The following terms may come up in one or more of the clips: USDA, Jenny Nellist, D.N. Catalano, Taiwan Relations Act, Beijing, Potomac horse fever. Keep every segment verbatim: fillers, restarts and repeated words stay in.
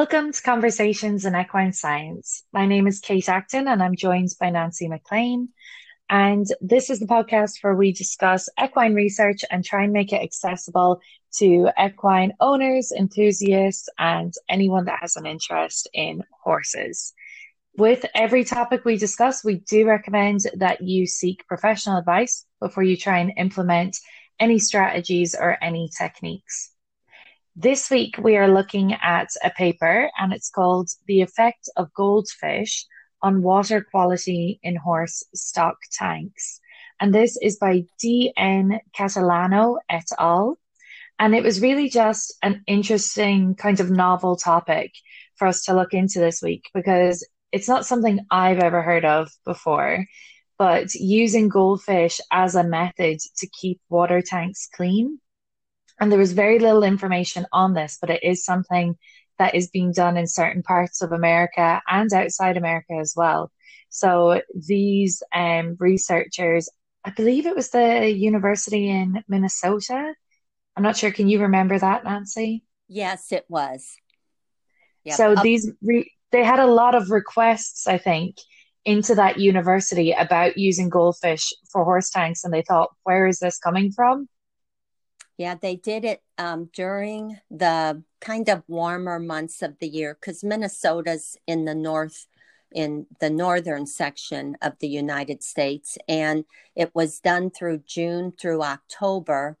Welcome to Conversations in Equine Science. My name is Kate Acton and I'm joined by Nancy McLean. And this is the podcast where we discuss equine research and try and make it accessible to equine owners, enthusiasts, and anyone that has an interest in horses. With every topic we discuss, we do recommend that you seek professional advice before you try and implement any strategies or any techniques. This week, we are looking at a paper, and it's called The Effect of Goldfish on Water Quality in Horse Stock Tanks. And this is by D N Catalano et al. And it was really just an interesting kind of novel topic for us to look into this week, because it's not something I've ever heard of before, but using goldfish as a method to keep water tanks clean. And there was very little information on this, but it is something that is being done in certain parts of America and outside America as well. So these um, researchers, I believe it was the university in Minnesota. I'm not sure. Can you remember that, Nancy? Yes, it was. Yep. So Up- these re- they had a lot of requests, I think, into that university about using goldfish for horse tanks. And they thought, where is this coming from? Yeah, they did it um, during the kind of warmer months of the year, because Minnesota's in the north, in the northern section of the United States, and it was done through June through October,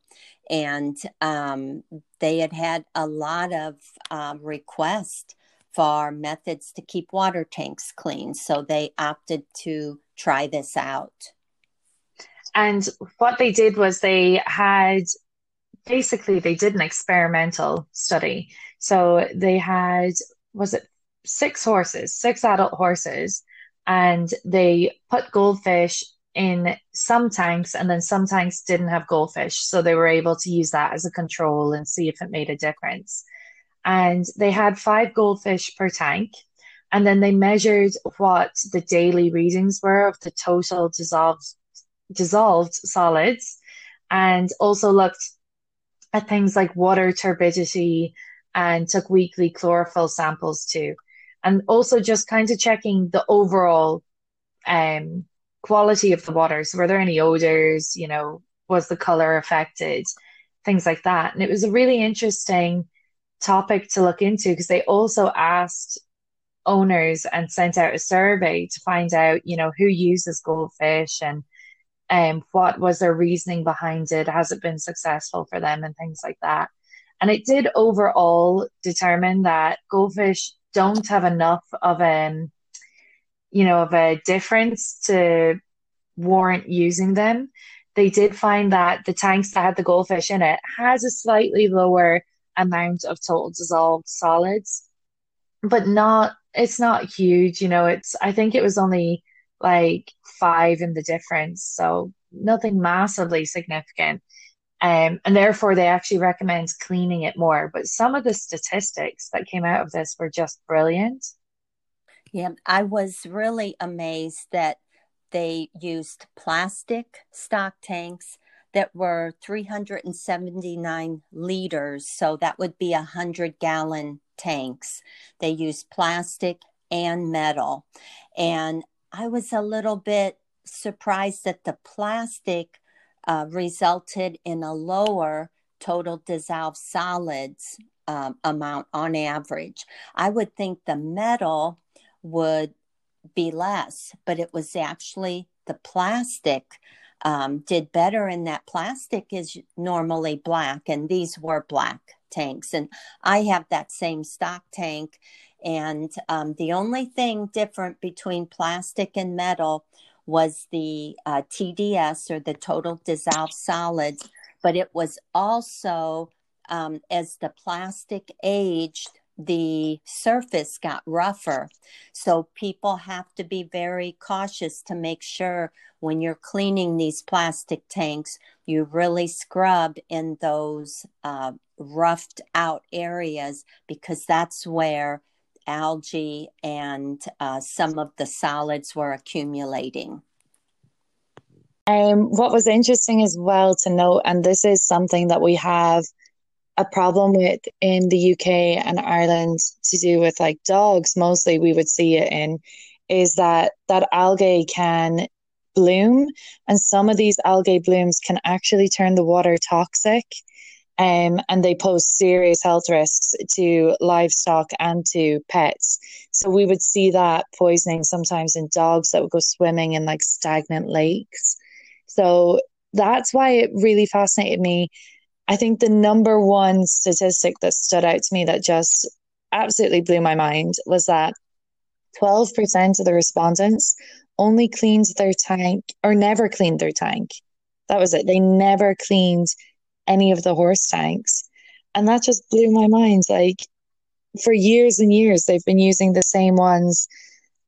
and um, they had had a lot of um, requests for methods to keep water tanks clean, so they opted to try this out. And what they did was they had... Basically, they did an experimental study. So they had, was it six horses, six adult horses, and they put goldfish in some tanks, and then some tanks didn't have goldfish. So they were able to use that as a control and see if it made a difference. And they had five goldfish per tank. And then they measured what the daily readings were of the total dissolved, dissolved solids, and also looked at things like water turbidity, and took weekly chlorophyll samples too. And also just kind of checking the overall um, quality of the water. So were there any odors, you know, was the color affected, things like that. And it was a really interesting topic to look into, because they also asked owners and sent out a survey to find out, you know, who uses goldfish and Um, what was their reasoning behind it? Has it been successful for them and things like that? And it did overall determine that goldfish don't have enough of a, you know, of a difference to warrant using them. They did find that the tanks that had the goldfish in it has a slightly lower amount of total dissolved solids, but not, it's not huge. You know, it's, I think it was only like five in the difference, so nothing massively significant. Um, and therefore, they actually recommend cleaning it more. But some of the statistics that came out of this were just brilliant. Yeah, I was really amazed that they used plastic stock tanks that were three hundred seventy-nine liters. So that would be one hundred gallon tanks. They used plastic and metal. And I was a little bit surprised that the plastic uh, resulted in a lower total dissolved solids um, amount on average. I would think the metal would be less, but it was actually the plastic um, did better, and that plastic is normally black, and these were black tanks. And I have that same stock tank. And um, the only thing different between plastic and metal was the uh, T D S, or the total dissolved solids. But it was also, um, as the plastic aged, the surface got rougher. So people have to be very cautious to make sure when you're cleaning these plastic tanks, you really scrub in those uh, roughed out areas, because that's where algae and uh, some of the solids were accumulating. Um, what was interesting as well to note, and this is something that we have a problem with in the U K and Ireland to do with like dogs, mostly we would see it in, is that that algae can bloom, and some of these algae blooms can actually turn the water toxic, um, and they pose serious health risks to livestock and to pets. So we would see that poisoning sometimes in dogs that would go swimming in like stagnant lakes. So that's why it really fascinated me. I think the number one statistic that stood out to me that just absolutely blew my mind was that twelve percent of the respondents only cleaned their tank or never cleaned their tank. That was it. They never cleaned any of the horse tanks. And that just blew my mind. Like, for years and years, they've been using the same ones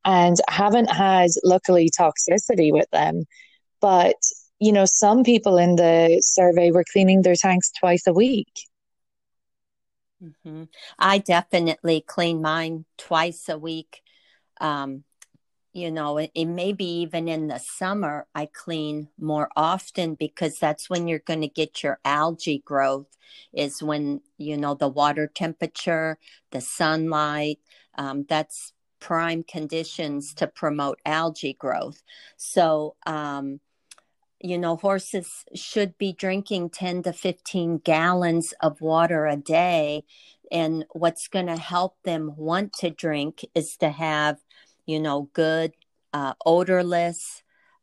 and haven't had, luckily, toxicity with them. But, you know, some people in the survey were cleaning their tanks twice a week. Mm-hmm. I definitely clean mine twice a week. Um, you know, it, it maybe even in the summer, I clean more often because that's when you're going to get your algae growth, is when, you know, the water temperature, the sunlight, um, that's prime conditions to promote algae growth. So, um, you know, horses should be drinking ten to fifteen gallons of water a day. And what's going to help them want to drink is to have, you know, good, uh, odorless,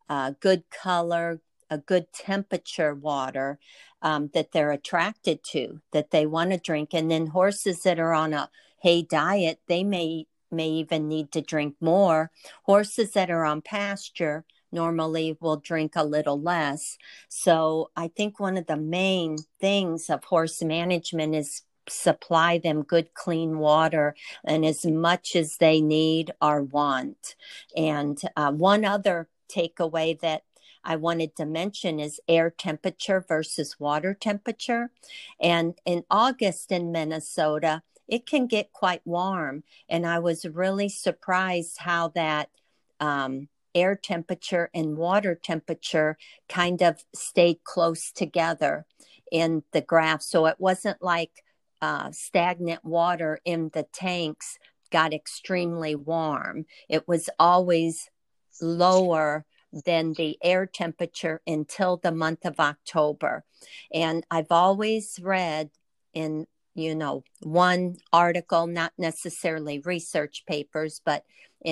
uh, good color, a good temperature water um, that they're attracted to, that they want to drink. And then horses that are on a hay diet, they may may even need to drink more. Horses that are on pasture normally will drink a little less. So I think one of the main things of horse management is supply them good, clean water and as much as they need or want. And uh, one other takeaway that I wanted to mention is air temperature versus water temperature. And in August in Minnesota, it can get quite warm. And I was really surprised how that um, air temperature and water temperature kind of stayed close together in the graph. So it wasn't like Uh, stagnant water in the tanks got extremely warm. It was always lower than the air temperature until the month of October. And I've always read in, you know, one article, not necessarily research papers, but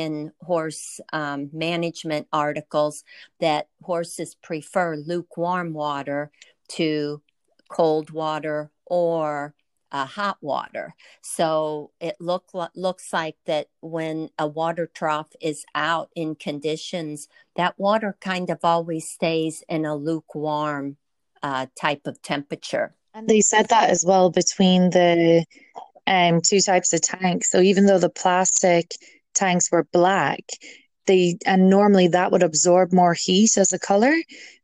in horse um, management articles, that horses prefer lukewarm water to cold water or Uh, hot water. So it look, looks like that when a water trough is out in conditions, that water kind of always stays in a lukewarm uh, type of temperature. And they said that as well between the um, two types of tanks. So even though the plastic tanks were black, they and normally that would absorb more heat as a color,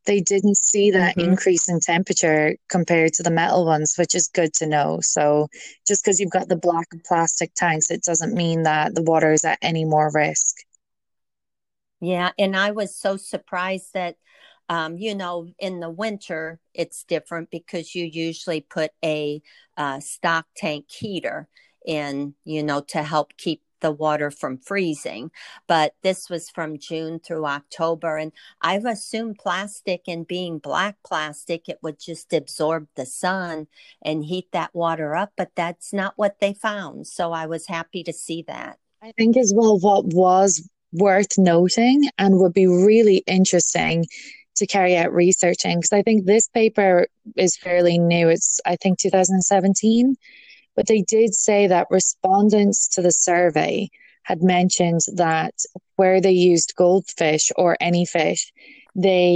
they didn't see that mm-hmm. increase in temperature compared to the metal ones, which is good to know. So just because you've got the black plastic tanks, it doesn't mean that the water is at any more risk. Yeah, and I was so surprised that, um, you know, in the winter, it's different because you usually put a uh, stock tank heater in, you know, to help keep the water from freezing. But this was from June through October. And I've assumed plastic, and being black plastic, it would just absorb the sun and heat that water up. But that's not what they found. So I was happy to see that. I think as well, what was worth noting and would be really interesting to carry out researching, because I think this paper is fairly new. It's, I think, two thousand seventeen. But they did say that respondents to the survey had mentioned that where they used goldfish or any fish, they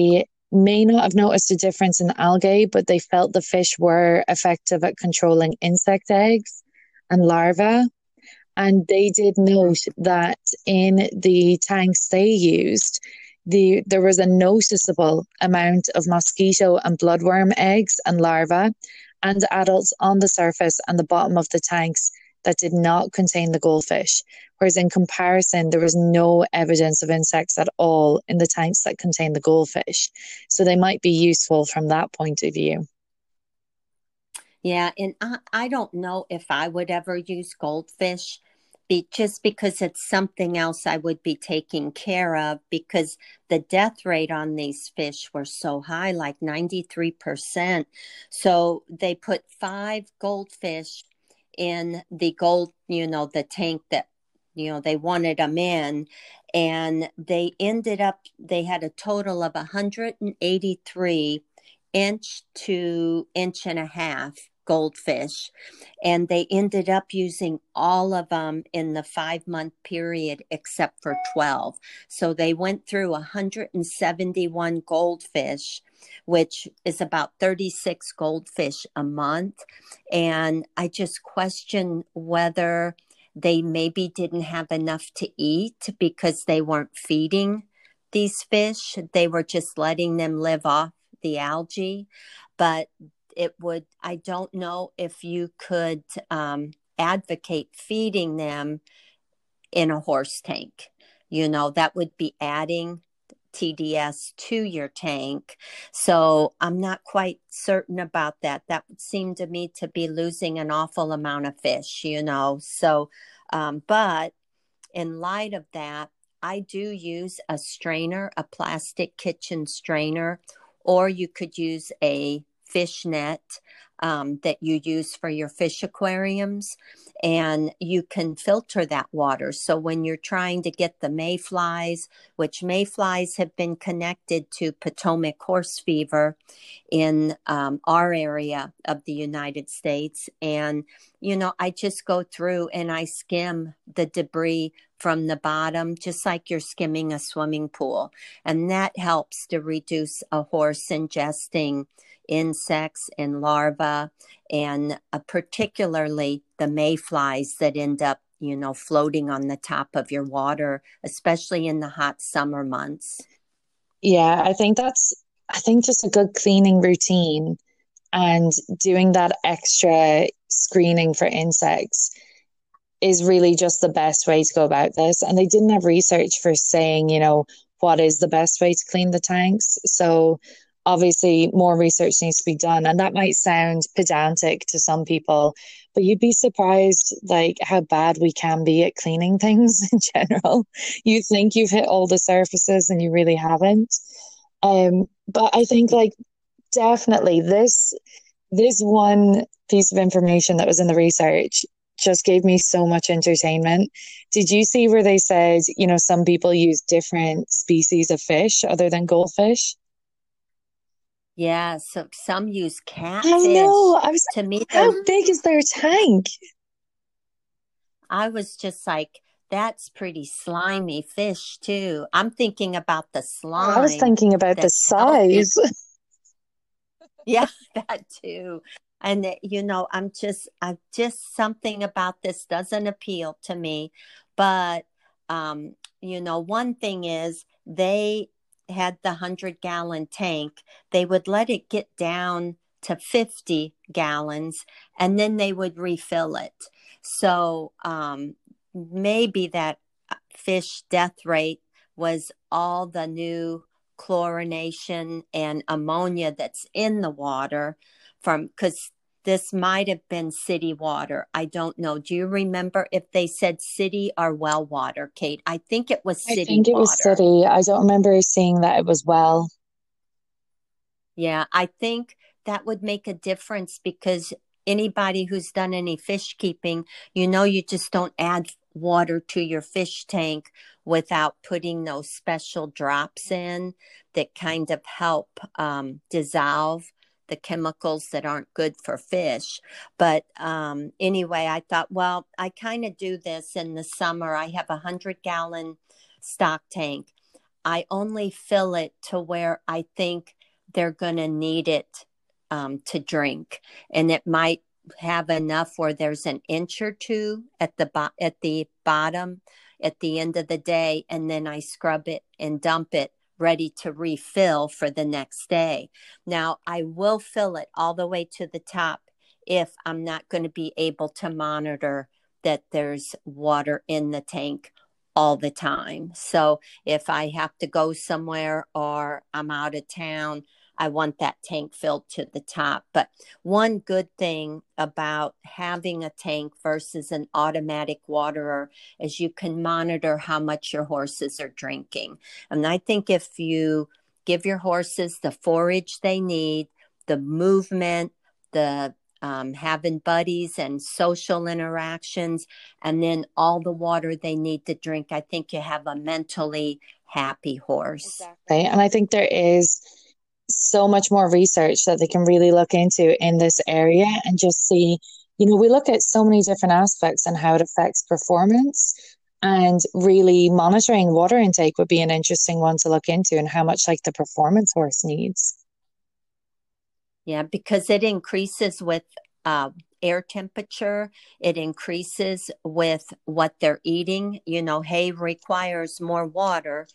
may not have noticed a difference in algae, but they felt the fish were effective at controlling insect eggs and larvae. And they did note that in the tanks they used, the, there was a noticeable amount of mosquito and bloodworm eggs and larvae and adults on the surface and the bottom of the tanks that did not contain the goldfish. Whereas in comparison, there was no evidence of insects at all in the tanks that contained the goldfish. So they might be useful from that point of view. Yeah. And I, I don't know if I would ever use goldfish, be, just because it's something else I would be taking care of, because the death rate on these fish were so high, like ninety-three percent. So they put five goldfish in the gold, you know, the tank that, you know, they wanted them in, and they ended up, they had a total of one hundred eighty-three inch to inch and a half goldfish. And they ended up using all of them in the five month period, except for twelve. So they went through one hundred seventy-one goldfish, which is about thirty-six goldfish a month. And I just question whether they maybe didn't have enough to eat because they weren't feeding these fish. They were just letting them live off the algae. But it would, I don't know if you could um, advocate feeding them in a horse tank. You know, that would be adding T D S to your tank. So I'm not quite certain about that. That would seem to me to be losing an awful amount of fish, you know. So, um, but in light of that, I do use a strainer, a plastic kitchen strainer, or you could use a fish net um, that you use for your fish aquariums, and you can filter that water. So when you're trying to get the mayflies, which mayflies have been connected to Potomac horse fever in um, our area of the United States. And, you know, I just go through and I skim the debris from the bottom, just like you're skimming a swimming pool. And that helps to reduce a horse ingesting insects and larvae, and uh, particularly the mayflies that end up, you know, floating on the top of your water, especially in the hot summer months. Yeah, I think that's, I think just a good cleaning routine and doing that extra screening for insects is really just the best way to go about this. And they didn't have research for saying, you know, what is the best way to clean the tanks. So obviously more research needs to be done, and that might sound pedantic to some people, but you'd be surprised like how bad we can be at cleaning things in general. You think you've hit all the surfaces and you really haven't. Um, but I think like definitely this, this one piece of information that was in the research just gave me so much entertainment. Did you see where they said, you know, some people use different species of fish other than goldfish? Yeah, so some use catfish. I know. I was to me, how big is their tank? I was just like, that's pretty slimy fish too. I'm thinking about the slime. I was thinking about the size. Yeah, that too. And you know, I'm just, I just something about this doesn't appeal to me. But um, you know, one thing is they had the one hundred gallon tank, they would let it get down to fifty gallons, and then they would refill it. So um, maybe that fish death rate was all the new chlorination and ammonia that's in the water from, because this might have been city water. I don't know. Do you remember if they said city or well water, Kate? I think it was city water. I think it water. was city. I don't remember seeing that it was well. Yeah, I think that would make a difference, because anybody who's done any fish keeping, you know, you just don't add water to your fish tank without putting those special drops in that kind of help um, dissolve the chemicals that aren't good for fish. But um, anyway, I thought, well, I kind of do this in the summer. I have a hundred gallon stock tank. I only fill it to where I think they're going to need it um, to drink. And it might have enough where there's an inch or two at the bo- at the bottom at the end of the day. And then I scrub it and dump it, ready to refill for the next day. Now, I will fill it all the way to the top if I'm not going to be able to monitor that there's water in the tank all the time. So if I have to go somewhere or I'm out of town, I want that tank filled to the top. But one good thing about having a tank versus an automatic waterer is you can monitor how much your horses are drinking. And I think if you give your horses the forage they need, the movement, the Um, having buddies and social interactions, and then all the water they need to drink, I think you have a mentally happy horse. Exactly. And I think there is so much more research that they can really look into in this area and just see, you know, we look at so many different aspects and how it affects performance, and really monitoring water intake would be an interesting one to look into, and how much like the performance horse needs. Yeah, because it increases with uh, air temperature. It increases with what they're eating. You know, hay requires more water,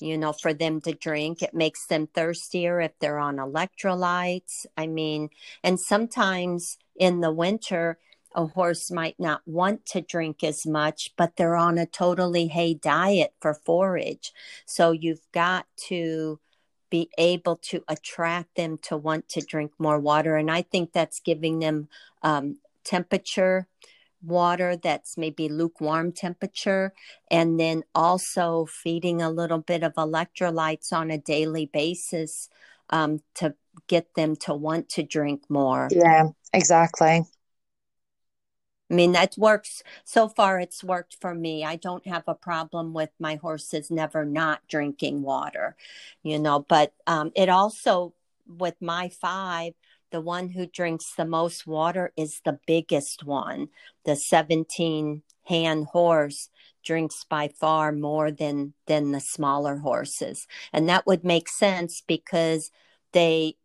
you know, for them to drink. It makes them thirstier if they're on electrolytes. I mean, and sometimes in the winter, a horse might not want to drink as much, but they're on a totally hay diet for forage. So you've got to be able to attract them to want to drink more water. And I think that's giving them um, temperature water that's maybe lukewarm temperature, and then also feeding a little bit of electrolytes on a daily basis um, to get them to want to drink more. Yeah, exactly. I mean, that works. So far, it's worked for me. I don't have a problem with my horses never not drinking water, you know, but um, it also, with my five, the one who drinks the most water is the biggest one. The seventeen hand horse drinks by far more than, than the smaller horses. And that would make sense because they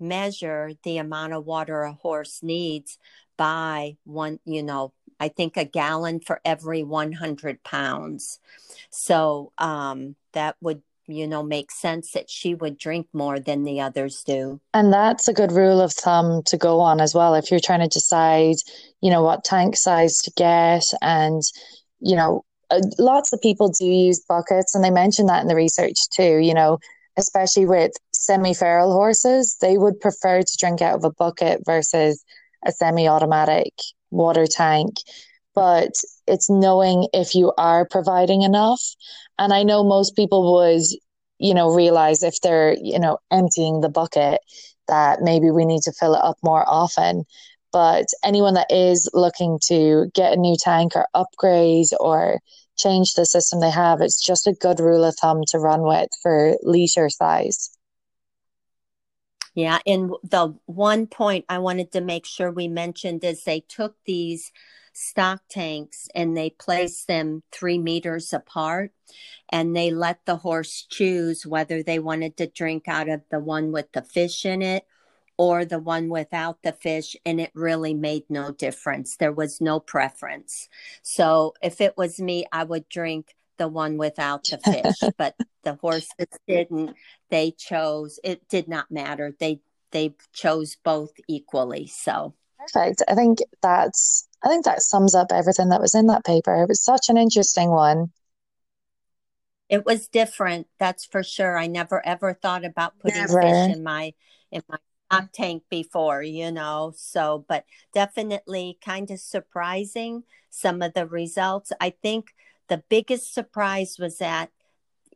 measure the amount of water a horse needs by one, you know, I think a gallon for every one hundred pounds. So um, that would, you know, make sense that she would drink more than the others do. And that's a good rule of thumb to go on as well. If you're trying to decide, you know, what tank size to get, and, you know, lots of people do use buckets, and they mention that in the research too, you know, especially with semi-feral horses, they would prefer to drink out of a bucket versus a semi-automatic water tank. But it's knowing if you are providing enough. And I know most people would, you know, realize if they're, you know, emptying the bucket that maybe we need to fill it up more often. But anyone that is looking to get a new tank or upgrade or change the system they have, it's just a good rule of thumb to run with for liter size. Yeah, and the one point I wanted to make sure we mentioned is they took these stock tanks and they placed them three meters apart, and they let the horse choose whether they wanted to drink out of the one with the fish in it or the one without the fish, and it really made no difference. There was no preference. So if it was me, I would drink the one without the fish, but the horses didn't. They chose, it did not matter. They they chose both equally. So perfect. I think that's I think that sums up everything that was in that paper. It was such an interesting one. It was different, that's for sure. I never ever thought about putting never. fish in my in my stock tank before, you know. So, but definitely kind of surprising some of the results. I think the biggest surprise was that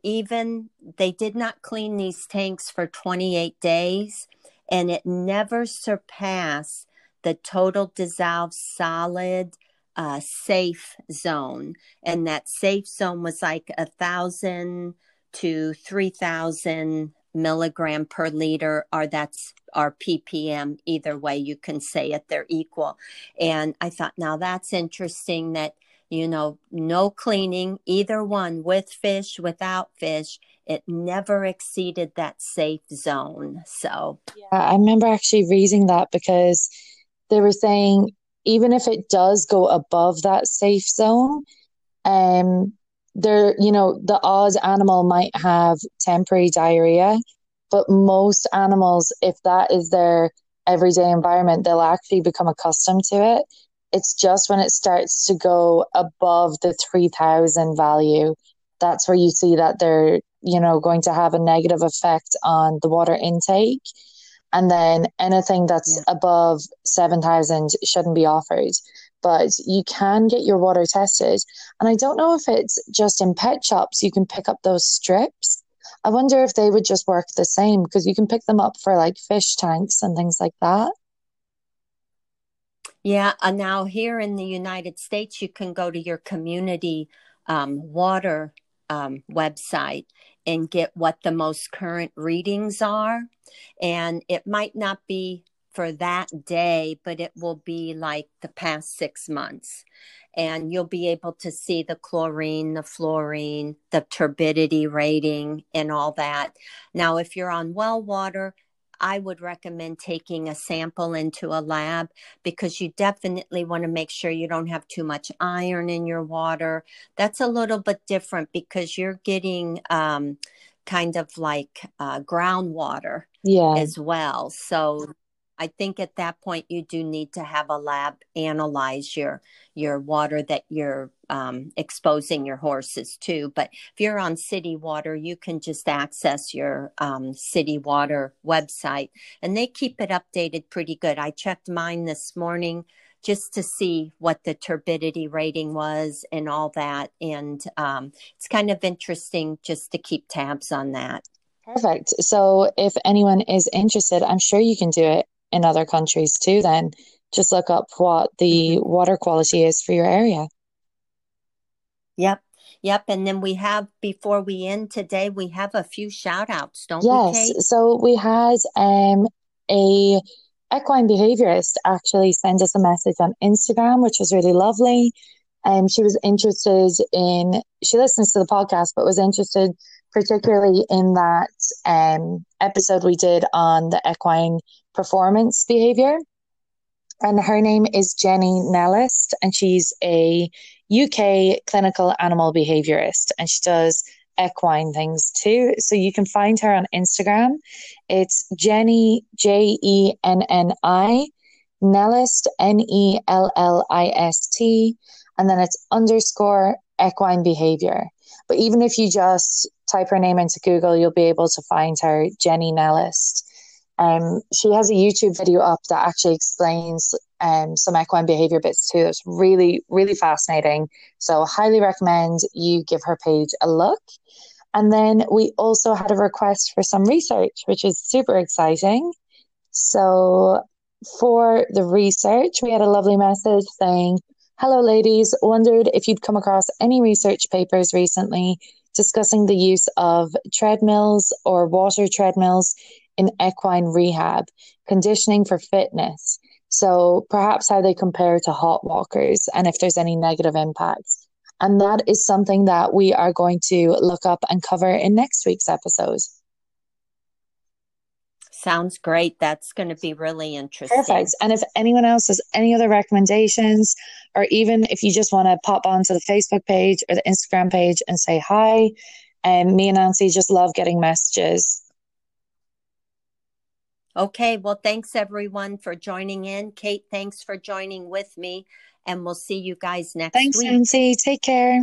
even they did not clean these tanks for twenty-eight days, and it never surpassed the total dissolved solid uh, safe zone. And that safe zone was like a thousand to three thousand milligram per liter, or that's our P P M. Either way, you can say it; they're equal. And I thought, now that's interesting that, you know, no cleaning, either one, with fish, without fish, it never exceeded that safe zone. So yeah, I remember actually reading that, because they were saying even if it does go above that safe zone, um, there, you know, the odd animal might have temporary diarrhea, but most animals, if that is their everyday environment, they'll actually become accustomed to it. It's just when it starts to go above the three thousand value, that's where you see that their you know, going to have a negative effect on the water intake. And then anything that's yeah. above seven thousand shouldn't be offered. But you can get your water tested. And I don't know if it's just in pet shops, you can pick up those strips. I wonder if they would just work the same, because you can pick them up for like fish tanks and things like that. Yeah. And now here in the United States, you can go to your community um, water um, website and get what the most current readings are. And it might not be for that day, but it will be like the past six months. And you'll be able to see the chlorine, the fluorine, the turbidity rating, and all that. Now, if you're on well water, I would recommend taking a sample into a lab, because you definitely want to make sure you don't have too much iron in your water. That's a little bit different, because you're getting um, kind of like uh, groundwater yeah. as well. So I think at that point, you do need to have a lab analyze your your water that you're um, exposing your horses to. But if you're on city water, you can just access your um, city water website, and they keep it updated pretty good. I checked mine this morning just to see what the turbidity rating was and all that. And um, it's kind of interesting just to keep tabs on that. Perfect. So if anyone is interested, I'm sure you can do it in other countries too, then just look up what the water quality is for your area. Yep. Yep. And then we have, before we end today, we have a few shout outs, don't yes. we? Yes. So we had um, a equine behaviorist actually send us a message on Instagram, which was really lovely. And um, she was interested in, she listens to the podcast, but was interested particularly in that um, episode we did on the equine performance behavior. And her name is Jenny Nellist, and she's a U K clinical animal behaviorist, and she does equine things too. So you can find her on Instagram. It's Jenny, J E N N I, Nellist, N E L L I S T, and then it's underscore equine behavior. But even if you just type her name into Google, you'll be able to find her, Jenny Nellist. Um, she has a YouTube video up that actually explains um, some equine behavior bits too. It's really, really fascinating. So highly recommend you give her page a look. And then we also had a request for some research, which is super exciting. So for the research, we had a lovely message saying, "Hello ladies, wondered if you'd come across any research papers recently discussing the use of treadmills or water treadmills in equine rehab, conditioning for fitness. So perhaps how they compare to hot walkers and if there's any negative impacts." And that is something that we are going to look up and cover in next week's episode. Sounds great. That's going to be really interesting. Perfect. And if anyone else has any other recommendations, or even if you just want to pop onto the Facebook page or the Instagram page and say hi, and um, me and Nancy just love getting messages. Okay. Well, thanks everyone for joining in. Kate, thanks for joining with me, and we'll see you guys next thanks, week. Thanks, Nancy. Take care.